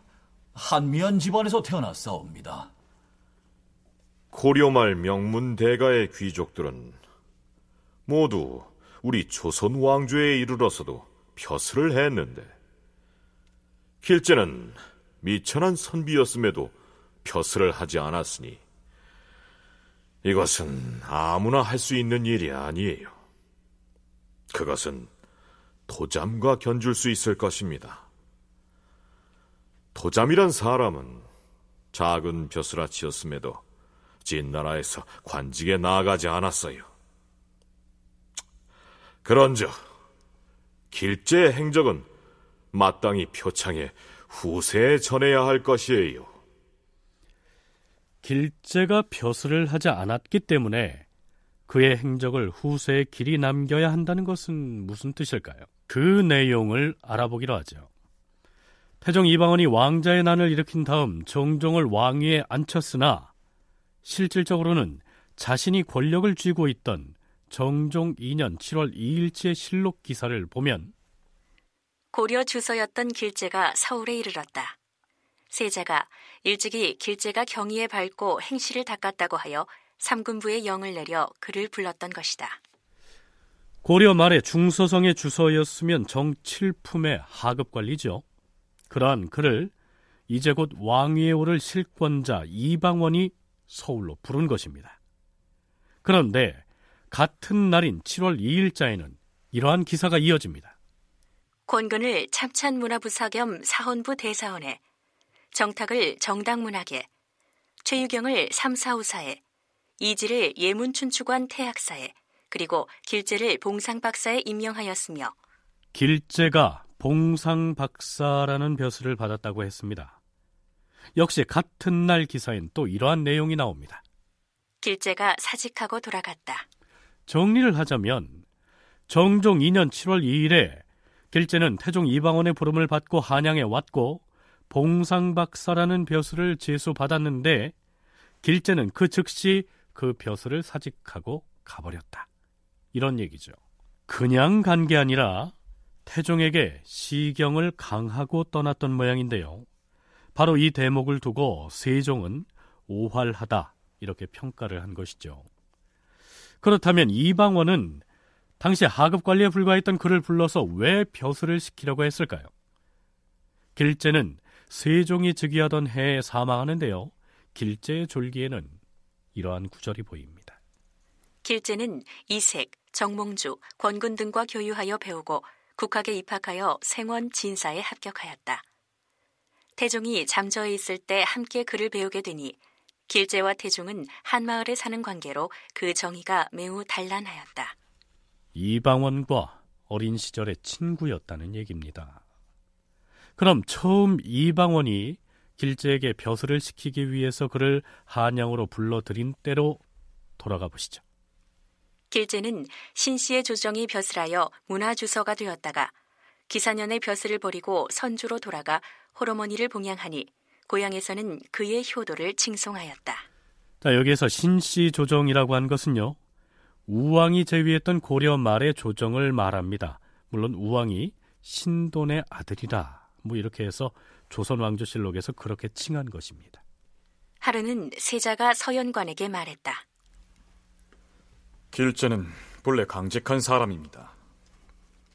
한미한 집안에서 태어났사옵니다. 고려말 명문대가의 귀족들은 모두 우리 조선 왕조에 이르러서도 벼슬을 했는데 길재는 미천한 선비였음에도 벼슬을 하지 않았으니 이것은 아무나 할 수 있는 일이 아니에요. 그것은 도잠과 견줄 수 있을 것입니다. 도잠이란 사람은 작은 벼슬아치였음에도 진나라에서 관직에 나아가지 않았어요. 그런즉 길재의 행적은 마땅히 표창해 후세에 전해야 할 것이에요. 길재가 벼슬을 하지 않았기 때문에 그의 행적을 후세에 길이 남겨야 한다는 것은 무슨 뜻일까요? 그 내용을 알아보기로 하죠. 태종 이방원이 왕자의 난을 일으킨 다음 정종을 왕위에 앉혔으나 실질적으로는 자신이 권력을 쥐고 있던 정종 2년 7월 2일치의 실록 기사를 보면 고려 주서였던 길재가 서울에 이르렀다. 세자가 일찍이 길재가 경의에 밟고 행실을 닦았다고 하여 삼군부에 영을 내려 그를 불렀던 것이다. 고려 말에 중서성의 주서였으면 정칠품의 하급관리죠. 그러한 그를 이제 곧 왕위에 오를 실권자 이방원이 서울로 부른 것입니다. 그런데 같은 날인 7월 2일자에는 이러한 기사가 이어집니다. 권근을 참찬문화부사 겸 사헌부 대사원에, 정탁을 정당문학에, 최유경을 3사우사에, 이지를 예문춘추관 태학사에, 그리고 길재를 봉상박사에 임명하였으며, 길재가 봉상박사라는 벼슬을 받았다고 했습니다. 역시 같은 날 기사엔 또 이러한 내용이 나옵니다. 길재가 사직하고 돌아갔다. 정리를 하자면 정종 2년 7월 2일에 길재는 태종 이방원의 부름을 받고 한양에 왔고 봉상박사라는 벼슬을 제수받았는데 길재는 그 즉시 그 벼슬을 사직하고 가버렸다. 이런 얘기죠. 그냥 간 게 아니라 태종에게 시경을 강하고 떠났던 모양인데요. 바로 이 대목을 두고 세종은 오활하다 이렇게 평가를 한 것이죠. 그렇다면 이방원은 당시 하급 관리에 불과했던 그를 불러서 왜 벼슬을 시키려고 했을까요? 길재는 세종이 즉위하던 해에 사망하는데요. 길재의 졸기에는 이러한 구절이 보입니다. 길재는 이색, 정몽주, 권근 등과 교유하여 배우고 국학에 입학하여 생원 진사에 합격하였다. 태종이 잠저에 있을 때 함께 글을 배우게 되니 길재와 태종은 한마을에 사는 관계로 그 정의가 매우 단란하였다. 이방원과 어린 시절의 친구였다는 얘기입니다. 그럼 처음 이방원이 길재에게 벼슬을 시키기 위해서 그를 한양으로 불러들인 때로 돌아가 보시죠. 길재는 신씨의 조정이 벼슬하여 문화주서가 되었다가 기사년에 벼슬을 버리고 선주로 돌아가 호러머니를 봉양하니 고향에서는 그의 효도를 칭송하였다. 자, 여기에서 신씨 조정이라고 한 것은요, 우왕이 재위했던 고려 말의 조정을 말합니다. 물론 우왕이 신돈의 아들이라 이렇게 해서 조선왕조실록에서 그렇게 칭한 것입니다. 하루는 세자가 서연관에게 말했다. 길재는 본래 강직한 사람입니다.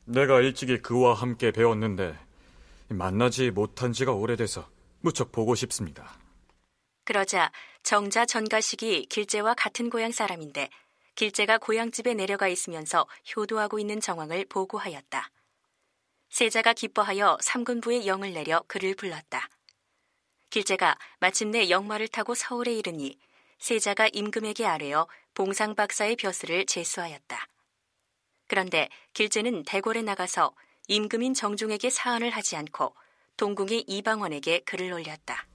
내가 일찍이 그와 함께 배웠는데 만나지 못한 지가 오래돼서 무척 보고 싶습니다. 그러자 정자 전가식이 길재와 같은 고향 사람인데 길재가 고향집에 내려가 있으면서 효도하고 있는 정황을 보고하였다. 세자가 기뻐하여 삼군부에 영을 내려 그를 불렀다. 길재가 마침내 영마를 타고 서울에 이르니 세자가 임금에게 아뢰어 봉상박사의 벼슬을 제수하였다. 그런데 길재는 대궐에 나가서 임금인 정종에게 사안을 하지 않고 동궁의 이방원에게 글을 올렸다.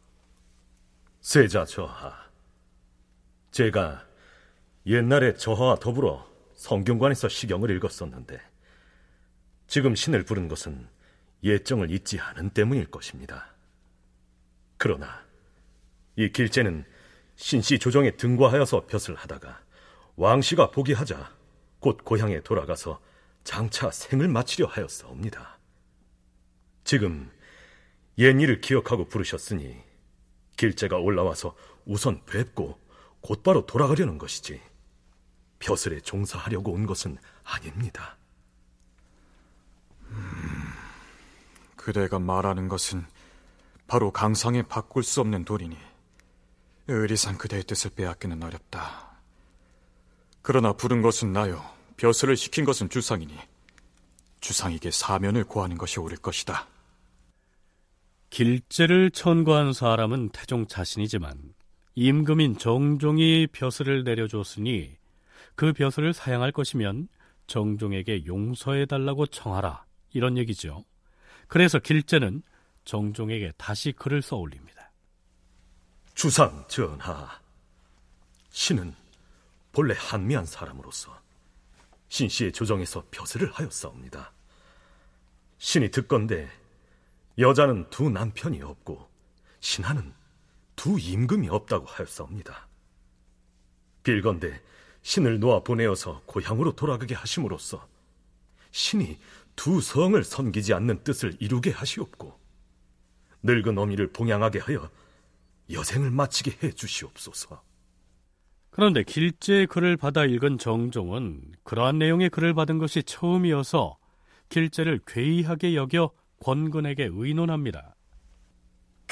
세자 저하, 제가 옛날에 저하와 더불어 성균관에서 시경을 읽었었는데 지금 신을 부른 것은 예정을 잊지 않은 때문일 것입니다. 그러나 이 길재는 신씨 조정에 등과하여서 벼슬 하다가 왕씨가 포기하자 곧 고향에 돌아가서 장차 생을 마치려 하였사옵니다. 지금 옛 일을 기억하고 부르셨으니 길재가 올라와서 우선 뵙고 곧바로 돌아가려는 것이지 벼슬에 종사하려고 온 것은 아닙니다. 그대가 말하는 것은 바로 강상에 바꿀 수 없는 도리니 의리상 그대의 뜻을 빼앗기는 어렵다. 그러나 부른 것은 나요, 벼슬을 시킨 것은 주상이니 주상에게 사면을 고하는 것이 옳을 것이다. 길재를 천거한 사람은 태종 자신이지만 임금인 정종이 벼슬을 내려줬으니 그 벼슬을 사양할 것이면 정종에게 용서해달라고 청하라, 이런 얘기죠. 그래서 길재는 정종에게 다시 글을 써올립니다. 주상 전하, 신은 본래 한미한 사람으로서 신씨의 조정에서 벼슬을 하였사옵니다. 신이 듣건대 여자는 두 남편이 없고 신하는 두 임금이 없다고 하였사옵니다. 빌건대 신을 놓아 보내어서 고향으로 돌아가게 하심으로써 신이 두 성을 섬기지 않는 뜻을 이루게 하시옵고 늙은 어미를 봉양하게 하여 여생을 마치게 해주시옵소서. 그런데 길재의 글을 받아 읽은 정종은 그러한 내용의 글을 받은 것이 처음이어서 길재를 괴이하게 여겨 권근에게 의논합니다.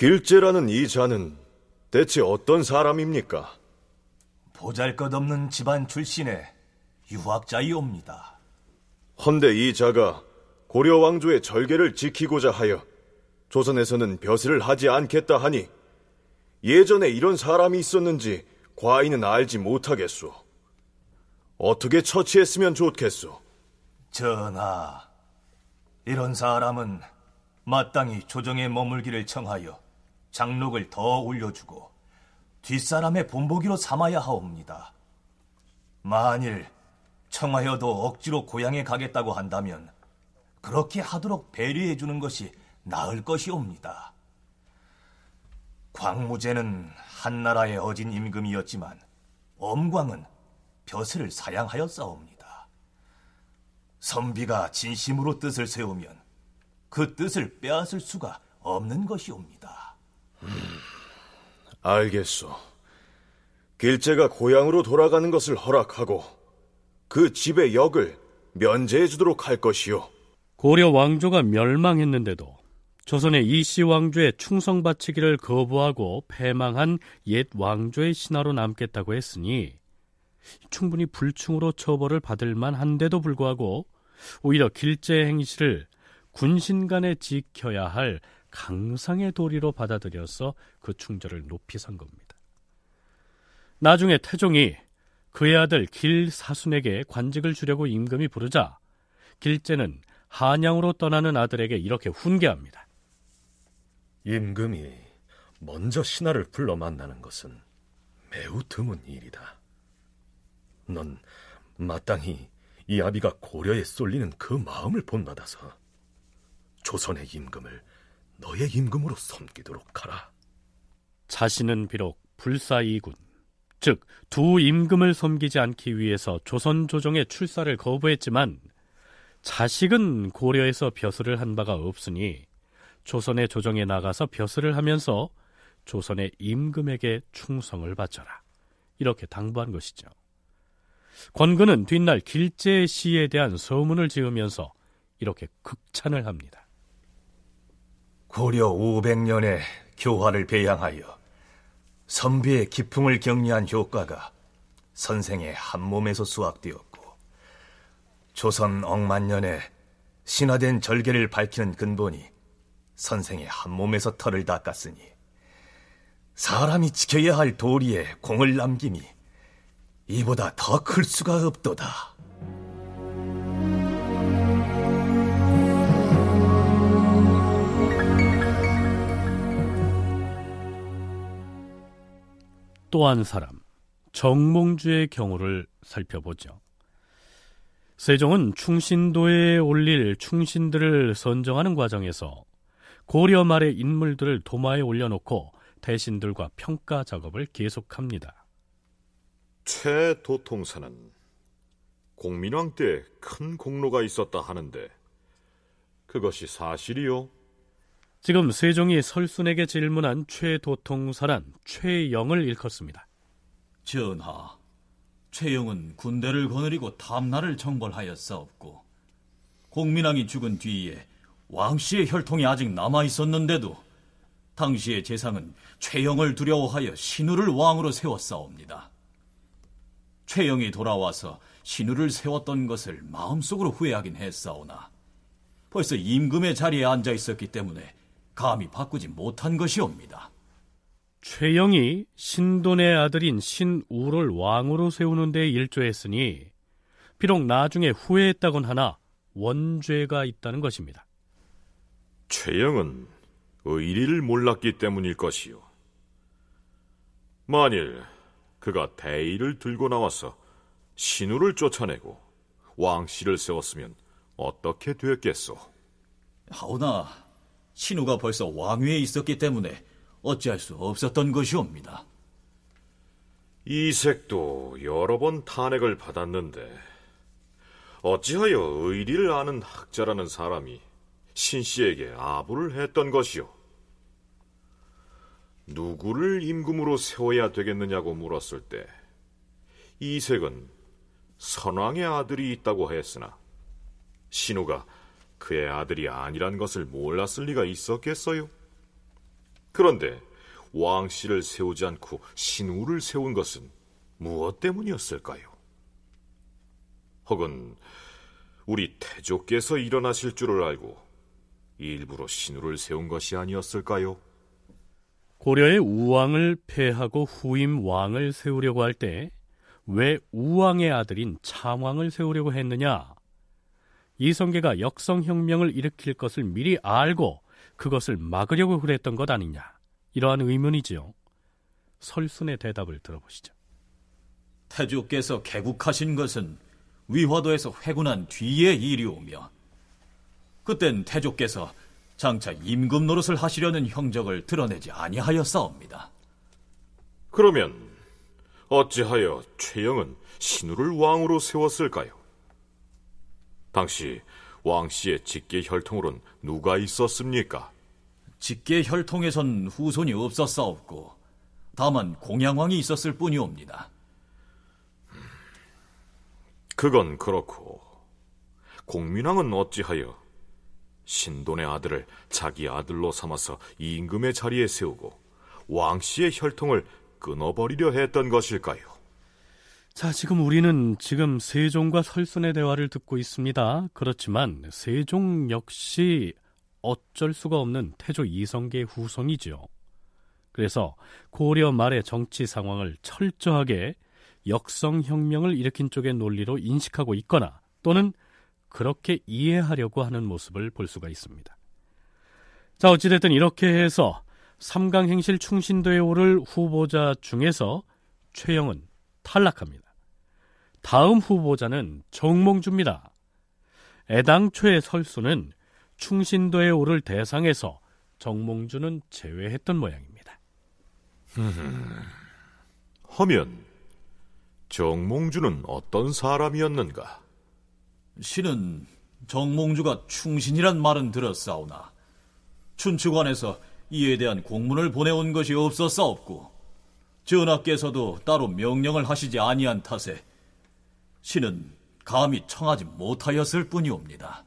길재라는 이 자는 대체 어떤 사람입니까? 보잘것없는 집안 출신의 유학자이옵니다. 헌데 이 자가 고려 왕조의 절개를 지키고자 하여 조선에서는 벼슬을 하지 않겠다 하니 예전에 이런 사람이 있었는지 과인은 알지 못하겠소. 어떻게 처치했으면 좋겠소? 전하, 이런 사람은 마땅히 조정에 머물기를 청하여 장록을 더 올려주고 뒷사람의 본보기로 삼아야 하옵니다. 만일 청하여도 억지로 고향에 가겠다고 한다면 그렇게 하도록 배려해 주는 것이 나을 것이옵니다. 광무제는 한나라의 어진 임금이었지만 엄광은 벼슬을 사양하여 싸웁니다. 선비가 진심으로 뜻을 세우면 그 뜻을 빼앗을 수가 없는 것이옵니다. 알겠소. 길재가 고향으로 돌아가는 것을 허락하고 그 집의 역을 면제해 주도록 할 것이요. 고려 왕조가 멸망했는데도 조선의 이씨 왕조의 충성 바치기를 거부하고 패망한 옛 왕조의 신하로 남겠다고 했으니 충분히 불충으로 처벌을 받을 만한데도 불구하고 오히려 길재의 행실을 군신 간에 지켜야 할 강상의 도리로 받아들여서 그 충절을 높이 산 겁니다. 나중에 태종이 그의 아들 길사순에게 관직을 주려고 임금이 부르자 길재는 한양으로 떠나는 아들에게 이렇게 훈계합니다. 임금이 먼저 신하를 불러 만나는 것은 매우 드문 일이다. 넌 마땅히 이 아비가 고려에 쏠리는 그 마음을 본받아서 조선의 임금을 너의 임금으로 섬기도록 하라. 자신은 비록 불사이군, 즉 두 임금을 섬기지 않기 위해서 조선 조정의 출사를 거부했지만 자식은 고려에서 벼슬을 한 바가 없으니 조선의 조정에 나가서 벼슬을 하면서 조선의 임금에게 충성을 바쳐라, 이렇게 당부한 것이죠. 권근은 뒷날 길재의 시에 대한 서문을 지으면서 이렇게 극찬을 합니다. 고려 500년에 교화를 배양하여 선비의 기풍을 격려한 효과가 선생의 한 몸에서 수확되었고 조선 억만년에 신화된 절개를 밝히는 근본이 선생의 한 몸에서 털을 닦았으니 사람이 지켜야 할 도리에 공을 남김이 이보다 더 클 수가 없도다. 또 한 사람, 정몽주의 경우를 살펴보죠. 세종은 충신도에 올릴 충신들을 선정하는 과정에서 고려 말의 인물들을 도마에 올려놓고 대신들과 평가 작업을 계속합니다. 최도통사는 공민왕 때 큰 공로가 있었다 하는데 그것이 사실이요? 지금 세종이 설순에게 질문한 최도통사란 최영을 일컫습니다. 전하, 최영은 군대를 거느리고 탐나를 정벌하였사옵고 공민왕이 죽은 뒤에 왕씨의 혈통이 아직 남아있었는데도 당시의 재상은 최영을 두려워하여 신우를 왕으로 세웠사옵니다. 최영이 돌아와서 신우를 세웠던 것을 마음속으로 후회하긴 했사오나 벌써 임금의 자리에 앉아있었기 때문에 감히 바꾸지 못한 것이옵니다. 최영이 신돈의 아들인 신우를 왕으로 세우는 데 일조했으니 비록 나중에 후회했다곤 하나 원죄가 있다는 것입니다. 최영은 의리를 몰랐기 때문일 것이요. 만일 그가 대의를 들고 나와서 신우를 쫓아내고 왕씨를 세웠으면 어떻게 되었겠소? 하오나 신우가 벌써 왕위에 있었기 때문에 어찌할 수 없었던 것이옵니다. 이색도 여러 번 탄핵을 받았는데 어찌하여 의리를 아는 학자라는 사람이 신씨에게 아부를 했던 것이요? 누구를 임금으로 세워야 되겠느냐고 물었을 때 이색은 선왕의 아들이 있다고 했으나 신우가 그의 아들이 아니란 것을 몰랐을 리가 있었겠어요? 그런데 왕씨를 세우지 않고 신우를 세운 것은 무엇 때문이었을까요? 혹은 우리 태조께서 일어나실 줄을 알고 일부러 신우를 세운 것이 아니었을까요? 고려의 우왕을 폐하고 후임 왕을 세우려고 할 때 왜 우왕의 아들인 창왕을 세우려고 했느냐? 이성계가 역성혁명을 일으킬 것을 미리 알고 그것을 막으려고 그랬던 것 아니냐, 이러한 의문이지요. 설순의 대답을 들어보시죠. 태조께서 개국하신 것은 위화도에서 회군한 뒤에 일이 오며, 그땐 태조께서 장차 임금 노릇을 하시려는 형적을 드러내지 아니하였사옵니다. 그러면 어찌하여 최영은 신우를 왕으로 세웠을까요? 당시 왕씨의 직계 혈통으론 누가 있었습니까? 직계 혈통에선 후손이 없었사옵고 다만 공양왕이 있었을 뿐이옵니다. 그건 그렇고 공민왕은 어찌하여 신돈의 아들을 자기 아들로 삼아서 임금의 자리에 세우고 왕씨의 혈통을 끊어버리려 했던 것일까요? 자, 지금 우리는 세종과 설순의 대화를 듣고 있습니다. 그렇지만 세종 역시 어쩔 수가 없는 태조 이성계의 후손이죠. 그래서 고려 말의 정치 상황을 철저하게 역성혁명을 일으킨 쪽의 논리로 인식하고 있거나 또는 그렇게 이해하려고 하는 모습을 볼 수가 있습니다. 자, 어찌됐든 이렇게 해서 삼강행실 충신도에 오를 후보자 중에서 최영은 탈락합니다. 다음 후보자는 정몽주입니다. 애당초의 설순은 충신도에 오를 대상에서 정몽주는 제외했던 모양입니다. 하면 정몽주는 어떤 사람이었는가? 신은 정몽주가 충신이란 말은 들었사오나 춘추관에서 이에 대한 공문을 보내온 것이 없었사옵고 전하께서도 따로 명령을 하시지 아니한 탓에 신은 감히 청하지 못하였을 뿐이옵니다.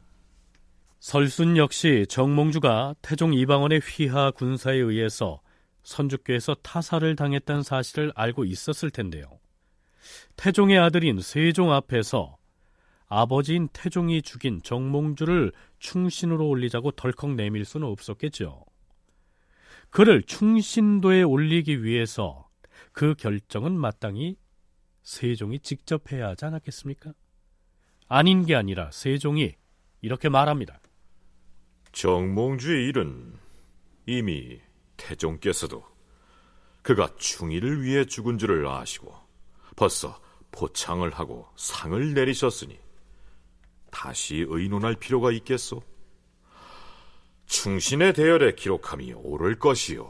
설순 역시 정몽주가 태종 이방원의 휘하 군사에 의해서 선주교에서 타살을 당했다는 사실을 알고 있었을 텐데요. 태종의 아들인 세종 앞에서 아버지인 태종이 죽인 정몽주를 충신으로 올리자고 덜컥 내밀 수는 없었겠죠. 그를 충신도에 올리기 위해서 그 결정은 마땅히 세종이 직접 해야 하지 않았겠습니까? 아닌 게 아니라 세종이 이렇게 말합니다. 정몽주의 일은 이미 태종께서도 그가 충의를 위해 죽은 줄을 아시고 벌써 포창을 하고 상을 내리셨으니 다시 의논할 필요가 있겠소? 충신의 대열에 기록함이 오를 것이요.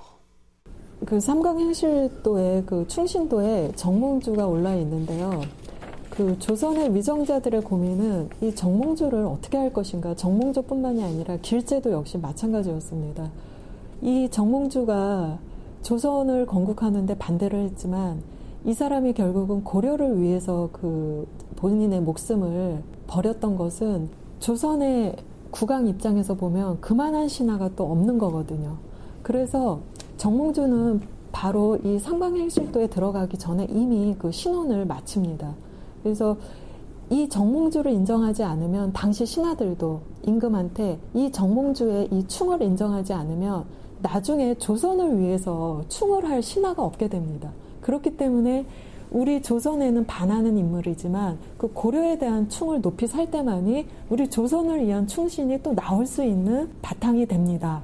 그 삼강행실도에 그 충신도에 정몽주가 올라 있는데요. 그 조선의 위정자들의 고민은 이 정몽주를 어떻게 할 것인가. 정몽주뿐만이 아니라 길재도 역시 마찬가지였습니다. 이 정몽주가 조선을 건국하는데 반대를 했지만 이 사람이 결국은 고려를 위해서 그 본인의 목숨을 버렸던 것은 조선의 국왕 입장에서 보면 그만한 신하가 또 없는 거거든요. 그래서 정몽주는 바로 이 삼강행실도에 들어가기 전에 이미 그 신혼을 마칩니다. 그래서 이 정몽주를 인정하지 않으면 당시 신하들도 임금한테 이 정몽주의 이 충을 인정하지 않으면 나중에 조선을 위해서 충을 할 신하가 없게 됩니다. 그렇기 때문에 우리 조선에는 반하는 인물이지만 그 고려에 대한 충을 높이 살 때만이 우리 조선을 위한 충신이 또 나올 수 있는 바탕이 됩니다.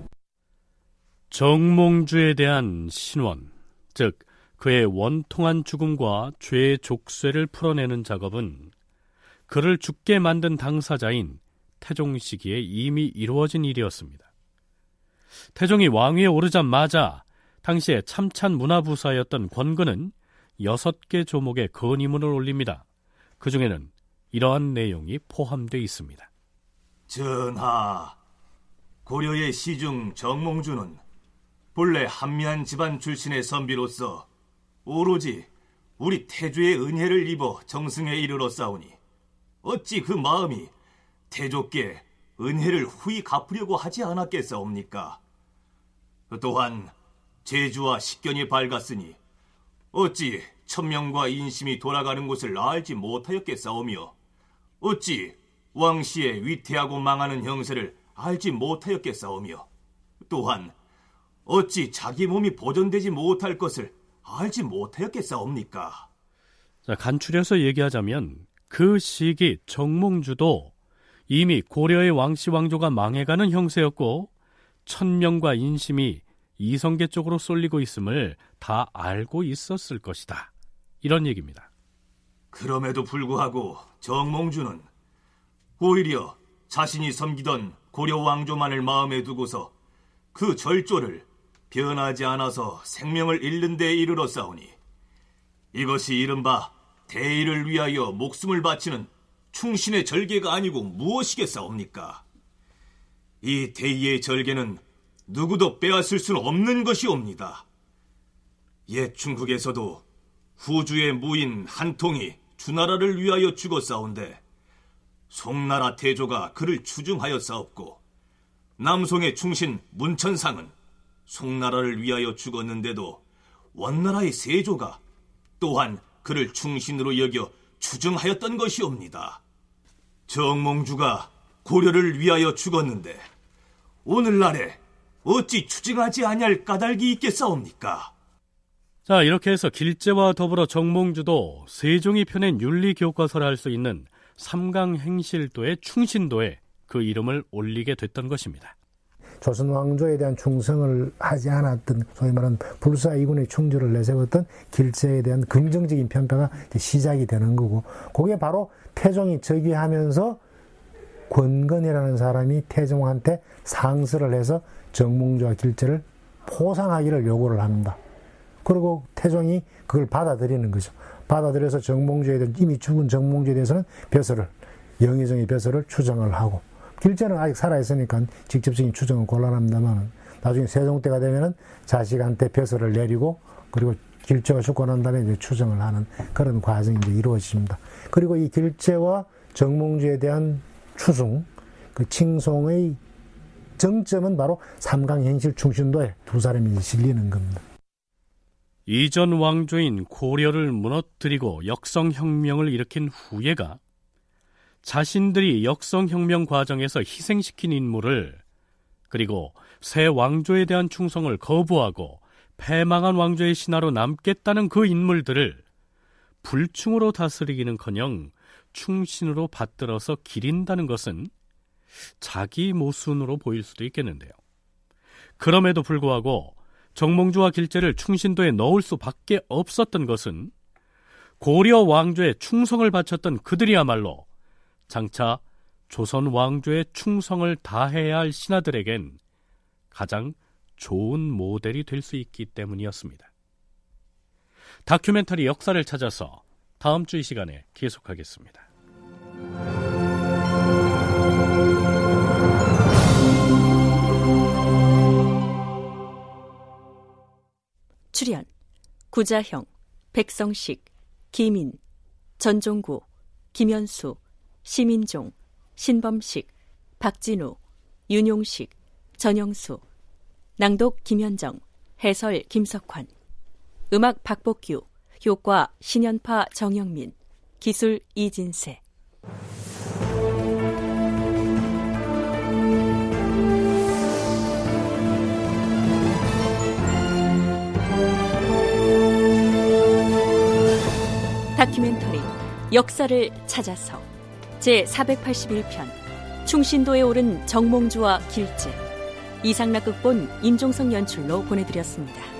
정몽주에 대한 신원, 즉 그의 원통한 죽음과 죄의 족쇄를 풀어내는 작업은 그를 죽게 만든 당사자인 태종 시기에 이미 이루어진 일이었습니다. 태종이 왕위에 오르자마자 당시에 참찬 문화부사였던 권근은 6개 조목의 건의문을 올립니다. 그 중에는 이러한 내용이 포함되어 있습니다. 전하, 고려의 시중 정몽주는 본래 한미한 집안 출신의 선비로서 오로지 우리 태조의 은혜를 입어 정승에 이르렀사오니 어찌 그 마음이 태조께 은혜를 후히 갚으려고 하지 않았겠사옵니까? 또한 재주와 식견이 밝았으니 어찌 천명과 인심이 돌아가는 곳을 알지 못하였겠사오며 어찌 왕씨의 위태하고 망하는 형세를 알지 못하였겠사오며 또한 어찌 자기 몸이 보존되지 못할 것을 알지 못하였겠사옵니까? 자, 간추려서 얘기하자면 그 시기 정몽주도 이미 고려의 왕씨 왕조가 망해가는 형세였고 천명과 인심이 이성계 쪽으로 쏠리고 있음을 다 알고 있었을 것이다. 이런 얘기입니다. 그럼에도 불구하고 정몽주는 오히려 자신이 섬기던 고려 왕조만을 마음에 두고서 그 절조를 변하지 않아서 생명을 잃는 데 이르렀사오니 이것이 이른바 대의를 위하여 목숨을 바치는 충신의 절개가 아니고 무엇이겠사옵니까? 이 대의의 절개는 누구도 빼앗을 수는 없는 것이옵니다. 옛 중국에서도 후주의 무인 한통이 주나라를 위하여 죽었사온데 송나라 태조가 그를 추중하였사옵고 남송의 충신 문천상은 송나라를 위하여 죽었는데도 원나라의 세조가 또한 그를 충신으로 여겨 추증하였던 것이옵니다. 정몽주가 고려를 위하여 죽었는데 오늘날에 어찌 추증하지 아니할 까닭이 있겠사옵니까? 자, 이렇게 해서 길재와 더불어 정몽주도 세종이 펴낸 윤리교과서라 할 수 있는 삼강행실도의 충신도에 그 이름을 올리게 됐던 것입니다. 조선 왕조에 대한 충성을 하지 않았던 소위 말하는 불사 이군의 충주를 내세웠던 길재에 대한 긍정적인 평가가 시작이 되는 거고, 그게 바로 태종이 즉위하면서 권근이라는 사람이 태종한테 상서를 해서 정몽주와 길재를 포상하기를 요구를 합니다. 그리고 태종이 그걸 받아들이는 거죠. 받아들여서 정몽주에 대한, 이미 죽은 정몽주에 대해서는 벼슬을, 영의정의 벼슬을 추정을 하고, 길재는 아직 살아있으니까 직접적인 추정은 곤란합니다만 나중에 세종 때가 되면은 자식한테 벼슬을 내리고 그리고 길재가 죽고 난 다음에 이제 추정을 하는 그런 과정이 이제 이루어집니다. 그리고 이 길재와 정몽주에 대한 추승, 그 칭송의 정점은 바로 삼강행실 충신도에 두 사람이 이제 실리는 겁니다. 이전 왕조인 고려를 무너뜨리고 역성혁명을 일으킨 후예가 자신들이 역성혁명 과정에서 희생시킨 인물을, 그리고 새 왕조에 대한 충성을 거부하고 패망한 왕조의 신하로 남겠다는 그 인물들을 불충으로 다스리기는커녕 충신으로 받들어서 기린다는 것은 자기 모순으로 보일 수도 있겠는데요. 그럼에도 불구하고 정몽주와 길재를 충신도에 넣을 수밖에 없었던 것은 고려 왕조에 충성을 바쳤던 그들이야말로 장차 조선 왕조의 충성을 다해야 할 신하들에겐 가장 좋은 모델이 될 수 있기 때문이었습니다. 다큐멘터리 역사를 찾아서 다음 주 이 시간에 계속하겠습니다. 출연 구자형, 백성식, 김인, 전종구, 김현수, 시민종, 신범식, 박진우, 윤용식, 전영수. 낭독 김현정, 해설 김석환. 음악 박복규, 효과 신연파 정영민, 기술 이진세. 다큐멘터리 역사를 찾아서 제481편 충신도에 오른 정몽주와 길재, 이상락 극본, 임종석 연출로 보내드렸습니다.